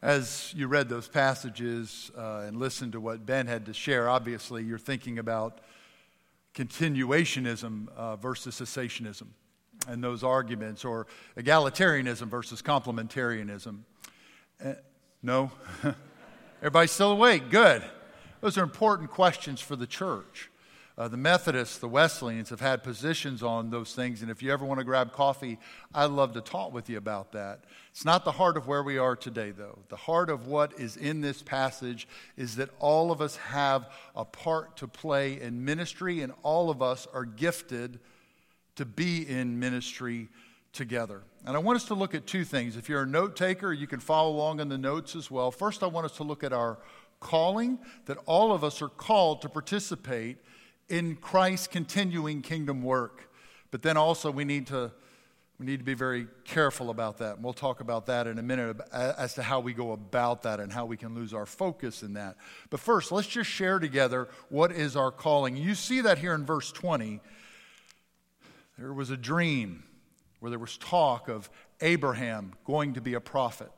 As you read those passages and listened to what Ben had to share, obviously you're thinking about continuationism versus cessationism and those arguments, or egalitarianism versus complementarianism. No? Everybody's still awake? Good. Those are important questions for the church. The Methodists, the Wesleyans have had positions on those things, and if you ever want to grab coffee, I'd love to talk with you about that. It's not the heart of where we are today, though. The heart of what is in this passage is that all of us have a part to play in ministry, and all of us are gifted to be in ministry together. And I want us to look at two things. If you're a note taker, you can follow along in the notes as well. First, I want us to look at our calling, that all of us are called to participate in Christ's continuing kingdom work. But then also we need to be very careful about that. And we'll talk about that in a minute as to how we go about that and how we can lose our focus in that. But first, let's just share together what is our calling. You see that here in verse 20. There was a dream where there was talk of Abraham going to be a prophet.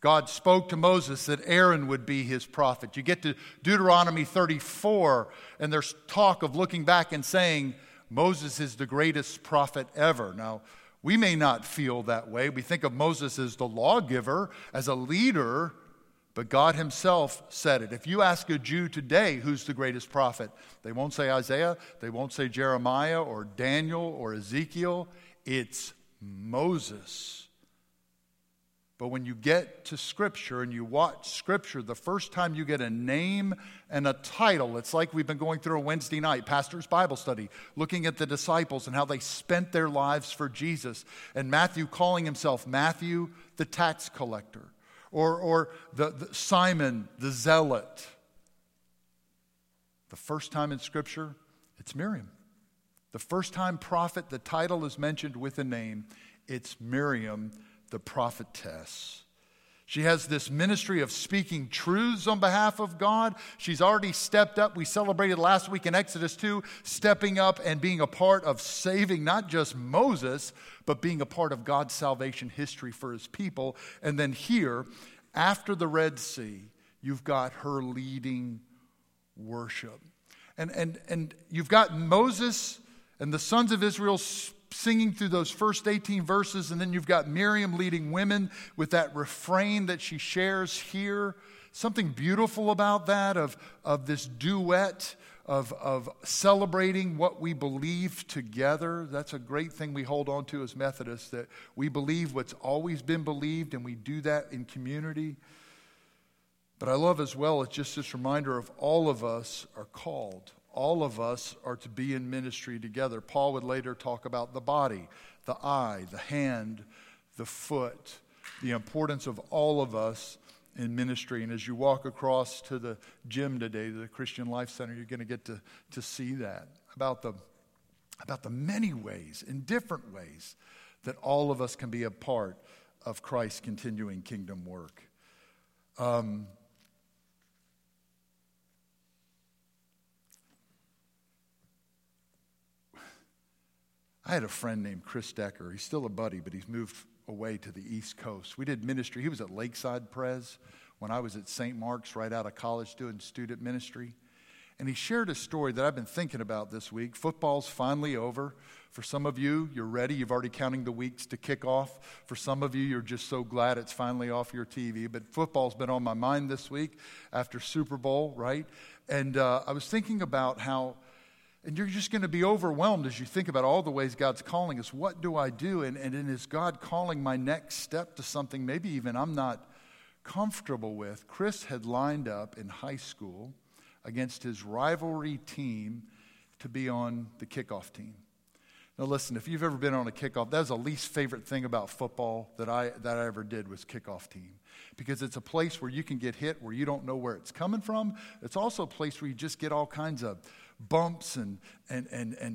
God spoke to Moses that Aaron would be his prophet. You get to Deuteronomy 34, and there's talk of looking back and saying, Moses is the greatest prophet ever. Now, we may not feel that way. We think of Moses as the lawgiver, as a leader, but God himself said it. If you ask a Jew today who's the greatest prophet, they won't say Isaiah, they won't say Jeremiah or Daniel or Ezekiel. It's Moses. But when you get to Scripture and you watch Scripture, the first time you get a name and a title, it's like we've been going through a Wednesday night, Pastor's Bible Study, looking at the disciples and how they spent their lives for Jesus. And Matthew calling himself Matthew the tax collector, or the Simon the zealot. The first time in Scripture, it's Miriam. The first time prophet, the title is mentioned with a name, it's Miriam, the prophetess. She has this ministry of speaking truths on behalf of God. She's already stepped up. We celebrated last week in Exodus 2, stepping up and being a part of saving not just Moses, but being a part of God's salvation history for his people. And then here, after the Red Sea, you've got her leading worship. And you've got Moses and the sons of Israel singing through those first 18 verses, and then you've got Miriam leading women with that refrain that she shares here. Something beautiful about that, of this duet, of celebrating what we believe together. That's a great thing we hold on to as Methodists, that we believe what's always been believed, and we do that in community. But I love as well, it's just this reminder of all of us are called. All of us are to be in ministry together. Paul would later talk about the body, the eye, the hand, the foot, the importance of all of us in ministry. And as you walk across to the gym today, the Christian Life Center, you're going to get to see that, about the many ways, in different ways, that all of us can be a part of Christ's continuing kingdom work. I had a friend named Chris Decker. He's still a buddy, but he's moved away to the East Coast. We did ministry. He was at Lakeside Prez when I was at St. Mark's right out of college doing student ministry. And he shared a story that I've been thinking about this week. Football's finally over. For some of you, you're ready. You've already counting the weeks to kick off. For some of you, you're just so glad it's finally off your TV. But football's been on my mind this week after Super Bowl, right? And I was thinking about how, and you're just going to be overwhelmed as you think about all the ways God's calling us. What do I do? And is God calling my next step to something maybe even I'm not comfortable with? Chris had lined up in high school against his rivalry team to be on the kickoff team. Now listen, if you've ever been on a kickoff, that was the least favorite thing about football that I ever did, was kickoff team. Because it's a place where you can get hit, where you don't know where it's coming from. It's also a place where you just get all kinds of bumps and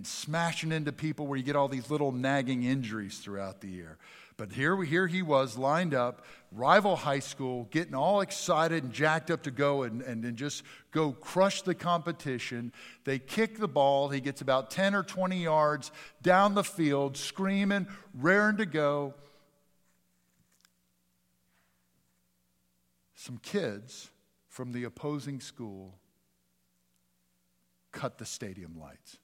smashing into people, where you get all these little nagging injuries throughout the year. But here he was, lined up, rival high school, getting all excited and jacked up to go and just go crush the competition. They kick the ball. He gets about 10 or 20 yards down the field, screaming, raring to go. some kids from the opposing school cut the stadium lights.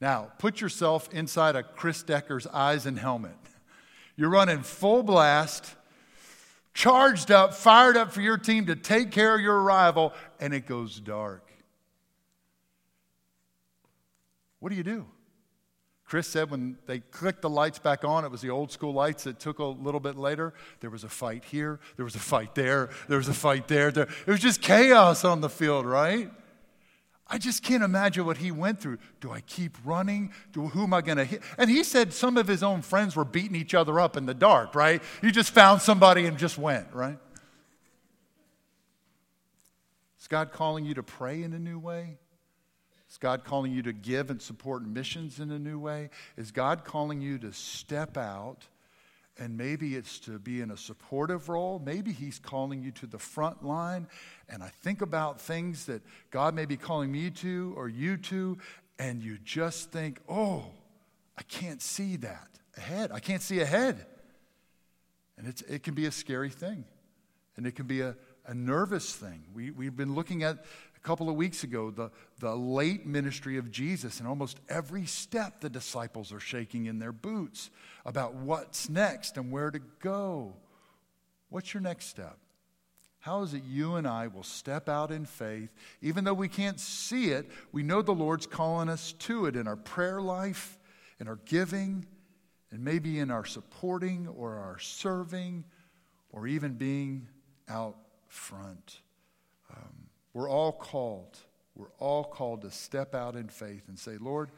Now, put yourself inside of Chris Decker's eyes and helmet. You're running full blast, charged up, fired up for your team to take care of your rival, and it goes dark. What do? Chris said when they clicked the lights back on, it was the old school lights that took a little bit later. There was a fight here. There was a fight there. There was a fight there. It was just chaos on the field, right? I just can't imagine what he went through. Do I keep running? Who am I going to hit? And he said some of his own friends were beating each other up in the dark, right? You just found somebody and just went, right? Is God calling you to pray in a new way? Is God calling you to give and support missions in a new way? Is God calling you to step out, and maybe it's to be in a supportive role? Maybe he's calling you to the front line, and I think about things that God may be calling me to or you to, and you just think, oh, I can't see that ahead. I can't see ahead. And it can be a scary thing, and it can be a nervous thing. We've been looking at couple of weeks ago, the late ministry of Jesus, and almost every step the disciples are shaking in their boots about what's next and where to go. What's your next step? How is it you and I will step out in faith, even though we can't see it? We know the Lord's calling us to it in our prayer life, in our giving, and maybe in our supporting or our serving, or even being out front. We're all called to step out in faith and say, Lord,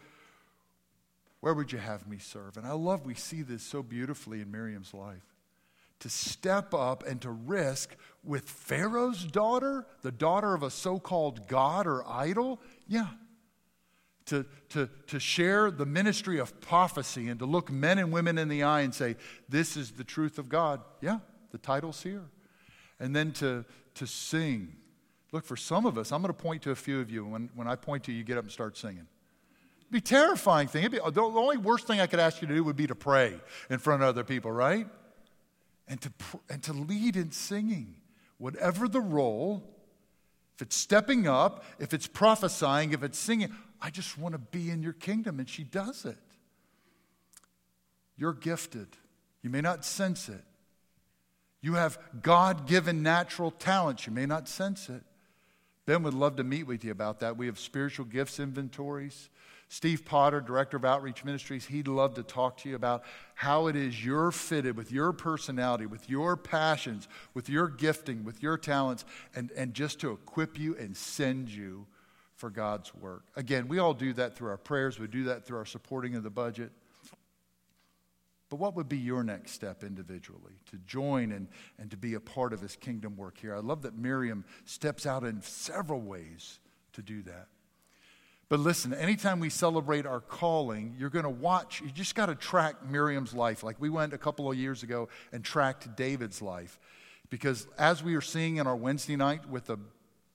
where would you have me serve? And we see this so beautifully in Miriam's life. To step up and to risk with Pharaoh's daughter, the daughter of a so-called god or idol, to share the ministry of prophecy and to look men and women in the eye and say, this is the truth of God. Yeah, the title's here. And then to sing. Look, for some of us, I'm going to point to a few of you. When I point to you, you get up and start singing. It'd be a terrifying thing. The only worst thing I could ask you to do would be to pray in front of other people, right? And to lead in singing. Whatever the role, if it's stepping up, if it's prophesying, if it's singing, I just want to be in your kingdom, and she does it. You're gifted. You may not sense it. You have God-given natural talents. You may not sense it. Ben would love to meet with you about that. We have spiritual gifts inventories. Steve Potter, Director of Outreach Ministries, he'd love to talk to you about how it is you're fitted with your personality, with your passions, with your gifting, with your talents, and just to equip you and send you for God's work. Again, we all do that through our prayers. We do that through our supporting of the budget. But what would be your next step individually to join and to be a part of his kingdom work here? I love that Miriam steps out in several ways to do that. But listen, anytime we celebrate our calling, you're going to watch. You just got to track Miriam's life. Like we went a couple of years ago and tracked David's life. Because as we are seeing in our Wednesday night with the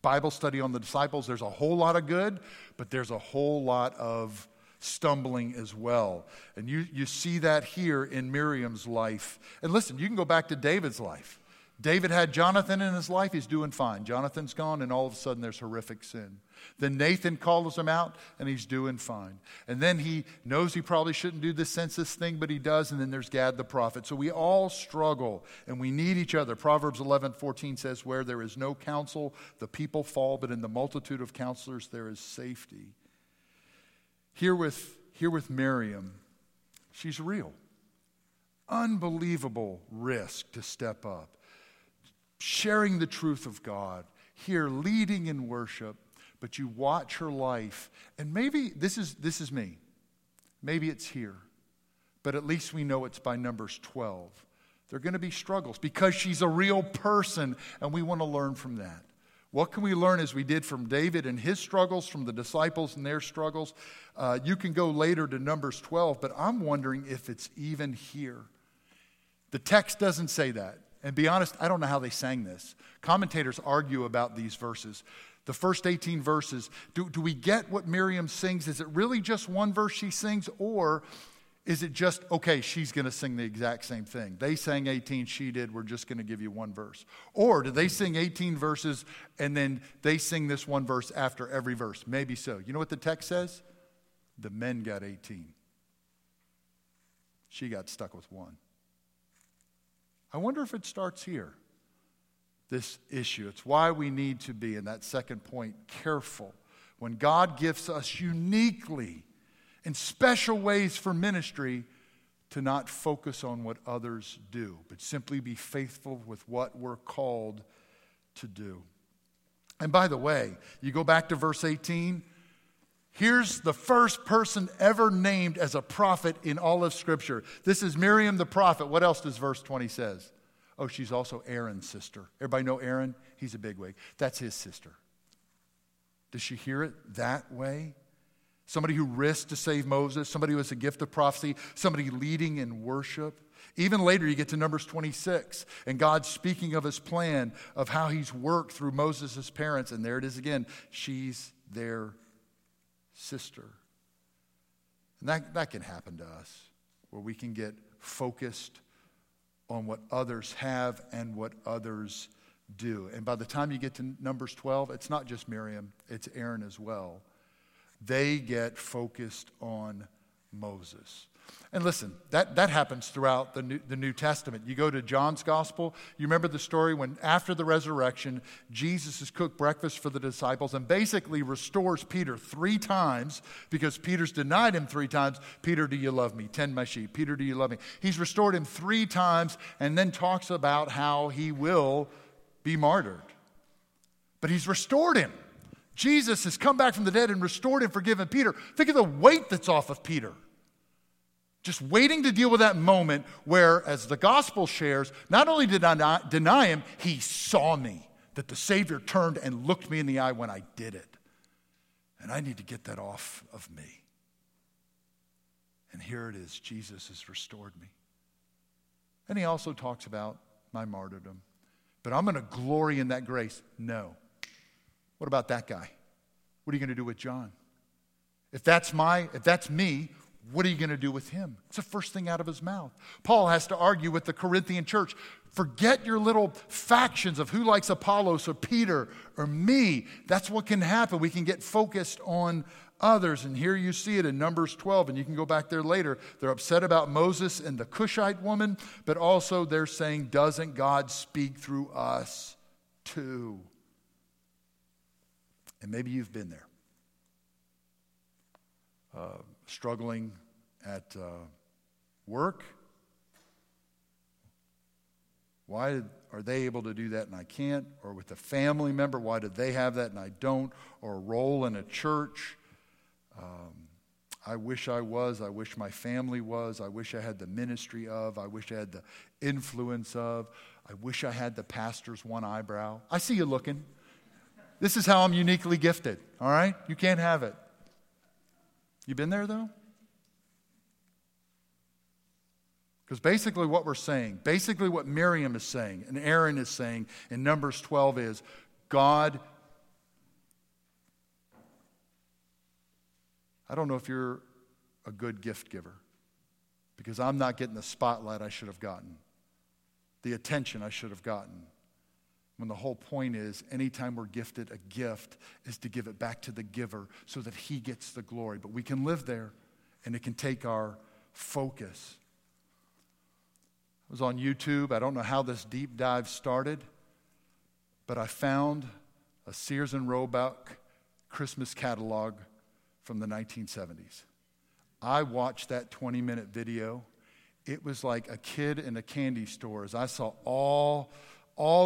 Bible study on the disciples, there's a whole lot of good, but there's a whole lot of stumbling as well. And you see that here in Miriam's life. And listen, you can go back to David's life. David had Jonathan in his life. He's doing fine. Jonathan's gone, and all of a sudden there's horrific sin. Then Nathan calls him out, and he's doing fine. And then he knows he probably shouldn't do the census thing, but he does, and then there's Gad the prophet. So we all struggle, and we need each other. Proverbs 11:14 says, where there is no counsel, the people fall, but in the multitude of counselors there is safety. Here with Miriam, she's real. Unbelievable risk to step up. Sharing the truth of God. Here, leading in worship. But you watch her life. And maybe, this is me. Maybe it's here. But at least we know it's by Numbers 12. There are going to be struggles because she's a real person. And we want to learn from that. What can we learn as we did from David and his struggles, from the disciples and their struggles? You can go later to Numbers 12, but I'm wondering if it's even here. The text doesn't say that. And be honest, I don't know how they sang this. Commentators argue about these verses. The first 18 verses, do we get what Miriam sings? Is it really just one verse she sings, or Is it just, okay, she's going to sing the exact same thing? They sang 18, she did, we're just going to give you one verse. Or do they sing 18 verses and then they sing this one verse after every verse? Maybe so. You know what the text says? The men got 18. She got stuck with one. I wonder if it starts here, this issue. It's why we need to be, in that second point, careful. When God gifts us uniquely in special ways for ministry, to not focus on what others do, but simply be faithful with what we're called to do. And by the way, you go back to verse 18, here's the first person ever named as a prophet in all of Scripture. This is Miriam the prophet. What else does verse 20 says? Oh, she's also Aaron's sister. Everybody know Aaron? He's a bigwig. That's his sister. Does she hear it that way? Somebody who risked to save Moses, somebody who has a gift of prophecy, somebody leading in worship. Even later, you get to Numbers 26, and God speaking of his plan, of how he's worked through Moses' parents, and there it is again. She's their sister. And that can happen to us, where we can get focused on what others have and what others do. And by the time you get to Numbers 12, it's not just Miriam, it's Aaron as well. They get focused on Moses. And listen, that happens throughout the New Testament. You go to John's Gospel, you remember the story when after the resurrection, Jesus has cooked breakfast for the disciples and basically restores Peter three times because Peter's denied him three times. Peter, do you love me? Tend my sheep. Peter, do you love me? He's restored him three times and then talks about how he will be martyred. But he's restored him. Jesus has come back from the dead and restored and forgiven Peter. Think of the weight that's off of Peter. Just waiting to deal with that moment where, as the gospel shares, not only did I not deny him, he saw me, that the Savior turned and looked me in the eye when I did it. And I need to get that off of me. And here it is, Jesus has restored me. And he also talks about my martyrdom. But I'm going to glory in that grace. No. What about that guy? What are you going to do with John? If that's me, what are you going to do with him? It's the first thing out of his mouth. Paul has to argue with the Corinthian church. Forget your little factions of who likes Apollos or Peter or me. That's what can happen. We can get focused on others. And here you see it in Numbers 12, and you can go back there later. They're upset about Moses and the Cushite woman, but also they're saying, doesn't God speak through us too? And maybe you've been there, struggling at work. Why are they able to do that and I can't? Or with a family member, why do they have that and I don't? Or a role in a church. I wish I was. I wish my family was. I wish I had the ministry of. I wish I had the influence of. I wish I had the pastor's one eyebrow. I see you looking. This is how I'm uniquely gifted, all right? You can't have it. You been there, though? Because basically what we're saying, basically what Miriam is saying and Aaron is saying in Numbers 12 is, God, I don't know if you're a good gift giver because I'm not getting the spotlight I should have gotten, the attention I should have gotten. When the whole point is, anytime we're gifted a gift is to give it back to the giver so that he gets the glory. But we can live there, and it can take our focus. I was on YouTube. I don't know how this deep dive started, but I found a Sears and Roebuck Christmas catalog from the 1970s. I watched that 20-minute video. It was like a kid in a candy store as I saw all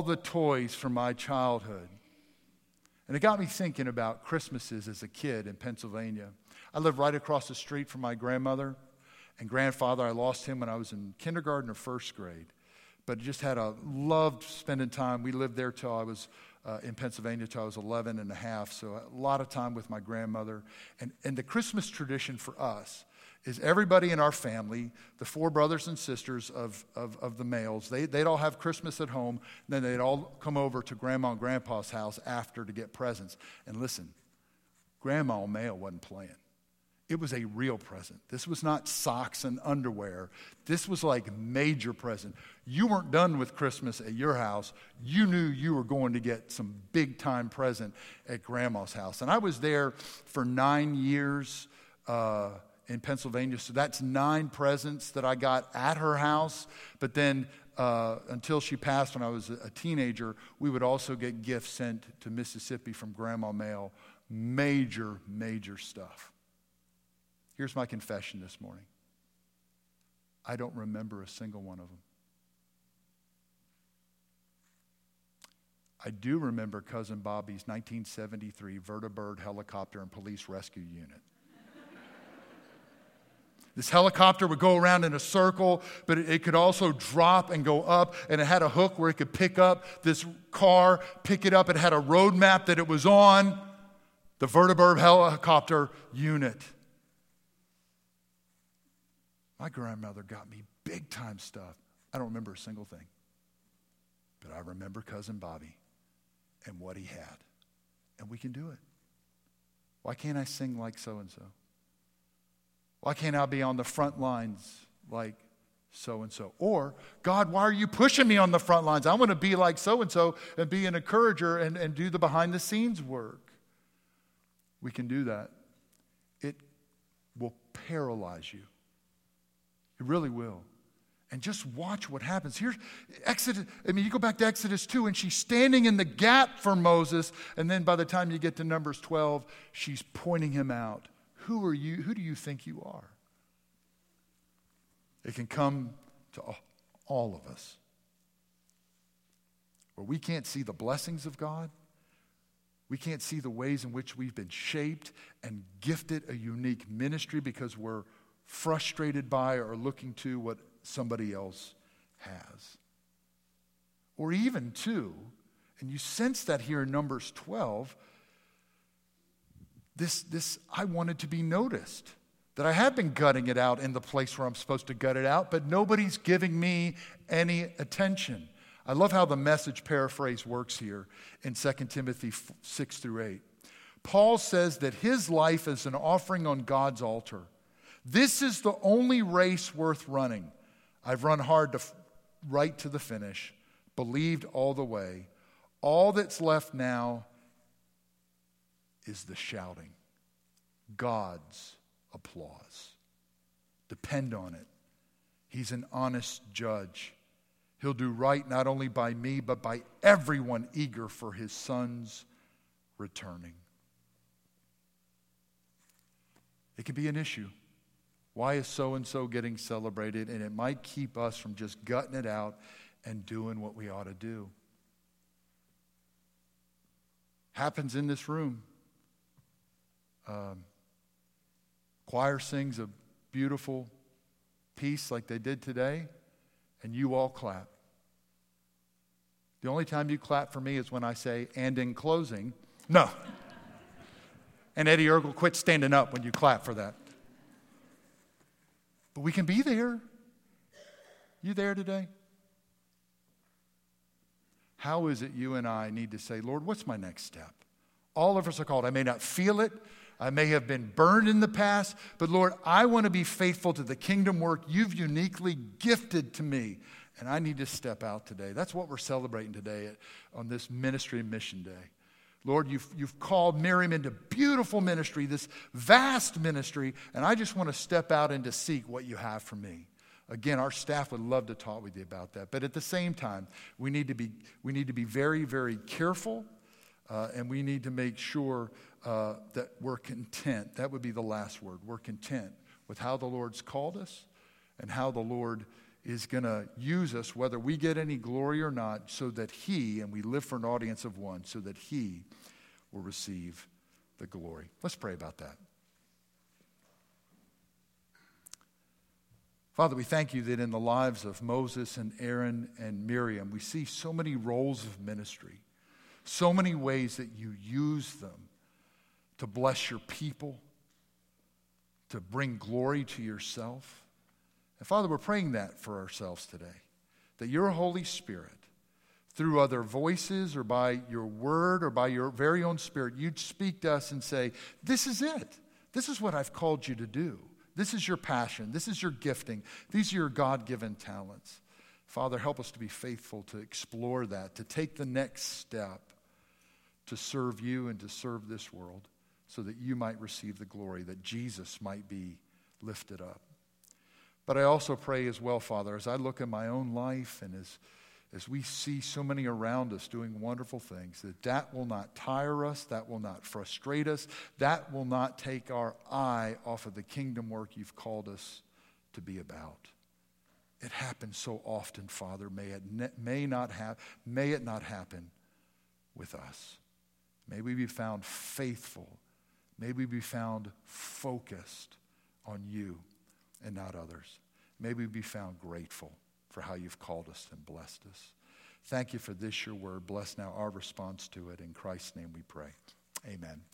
the toys from my childhood. And it got me thinking about Christmases as a kid in Pennsylvania. I lived right across the street from my grandmother and grandfather. I lost him when I was in kindergarten or first grade, but just loved spending time. We lived there till I was in Pennsylvania till I was 11 and a half, so a lot of time with my grandmother. And the Christmas tradition for us is everybody in our family, the four brothers and sisters of the males, they'd all have Christmas at home, and then they'd all come over to Grandma and Grandpa's house after to get presents. And listen, Grandma O'Malley wasn't playing. It was a real present. This was not socks and underwear. This was like major present. You weren't done with Christmas at your house. You knew you were going to get some big time present at Grandma's house. And I was there for 9 years in Pennsylvania. So that's 9 presents that I got at her house. But then until she passed when I was a teenager, we would also get gifts sent to Mississippi from Grandma Mail. Major, major stuff. Here's my confession this morning. I don't remember a single one of them. I do remember Cousin Bobby's 1973 Vertibird helicopter and police rescue unit. This helicopter would go around in a circle, but it could also drop and go up, and it had a hook where it could pick up this car, pick it up. It had a road map that it was on. The Vertibird helicopter unit. My grandmother got me big-time stuff. I don't remember a single thing. But I remember Cousin Bobby and what he had. And we can do it. Why can't I sing like so-and-so? Why can't I be on the front lines like so-and-so? Or, God, why are you pushing me on the front lines? I want to be like so-and-so and be an encourager and do the behind-the-scenes work. We can do that. It will paralyze you. It really will. And just watch what happens. Here's Exodus. I mean, you go back to Exodus 2, and she's standing in the gap for Moses. And then by the time you get to Numbers 12, she's pointing him out. Who are you? Who do you think you are? It can come to all of us. Where we can't see the blessings of God. We can't see the ways in which we've been shaped and gifted a unique ministry because we're frustrated by or looking to what somebody else has. Or even too, and you sense that here in Numbers 12, this I wanted to be noticed, that I have been gutting it out in the place where I'm supposed to gut it out, but nobody's giving me any attention. I love how the Message paraphrase works here in 2 Timothy 6 through 8. Paul says that his life is an offering on God's altar. This is the only race worth running. I've run hard right to the finish, believed all the way. All that's left now is the shouting, God's applause. Depend on it. He's an honest judge. He'll do right not only by me, but by everyone eager for his son's returning. It can be an issue. Why is so-and-so getting celebrated? And it might keep us from just gutting it out and doing what we ought to do. Happens in this room. Choir sings a beautiful piece like they did today, and you all clap. The only time you clap for me is when I say, and in closing, no. And Eddie Urkel, quit standing up when you clap for that. But we can be there. You there today? How is it you and I need to say, Lord, what's my next step? All of us are called. I may not feel it. I may have been burned in the past. But, Lord, I want to be faithful to the kingdom work you've uniquely gifted to me. And I need to step out today. That's what we're celebrating today on this Ministry and Mission Day. Lord, you've called Miriam into beautiful ministry, this vast ministry, and I just want to step out and to seek what you have for me. Again, our staff would love to talk with you about that. But at the same time, we need to be very, very careful, and we need to make sure that we're content. That would be the last word. We're content with how the Lord's called us and how the Lord is going to use us, whether we get any glory or not, so that he, and we live for an audience of one, so that he will receive the glory. Let's pray about that. Father, we thank you that in the lives of Moses and Aaron and Miriam, we see so many roles of ministry, so many ways that you use them to bless your people, to bring glory to yourself. And Father, we're praying that for ourselves today, that your Holy Spirit, through other voices or by your word or by your very own spirit, you'd speak to us and say, this is it. This is what I've called you to do. This is your passion. This is your gifting. These are your God-given talents. Father, help us to be faithful to explore that, to take the next step to serve you and to serve this world so that you might receive the glory, that Jesus might be lifted up. But I also pray as well, Father, as I look at my own life and as we see so many around us doing wonderful things, that will not tire us, that will not frustrate us, that will not take our eye off of the kingdom work you've called us to be about. It happens so often, Father. May it not happen with us. May we be found faithful. May we be found focused on you and not others. May we be found grateful for how you've called us and blessed us. Thank you for this, your word. Bless now our response to it. In Christ's name we pray. Amen.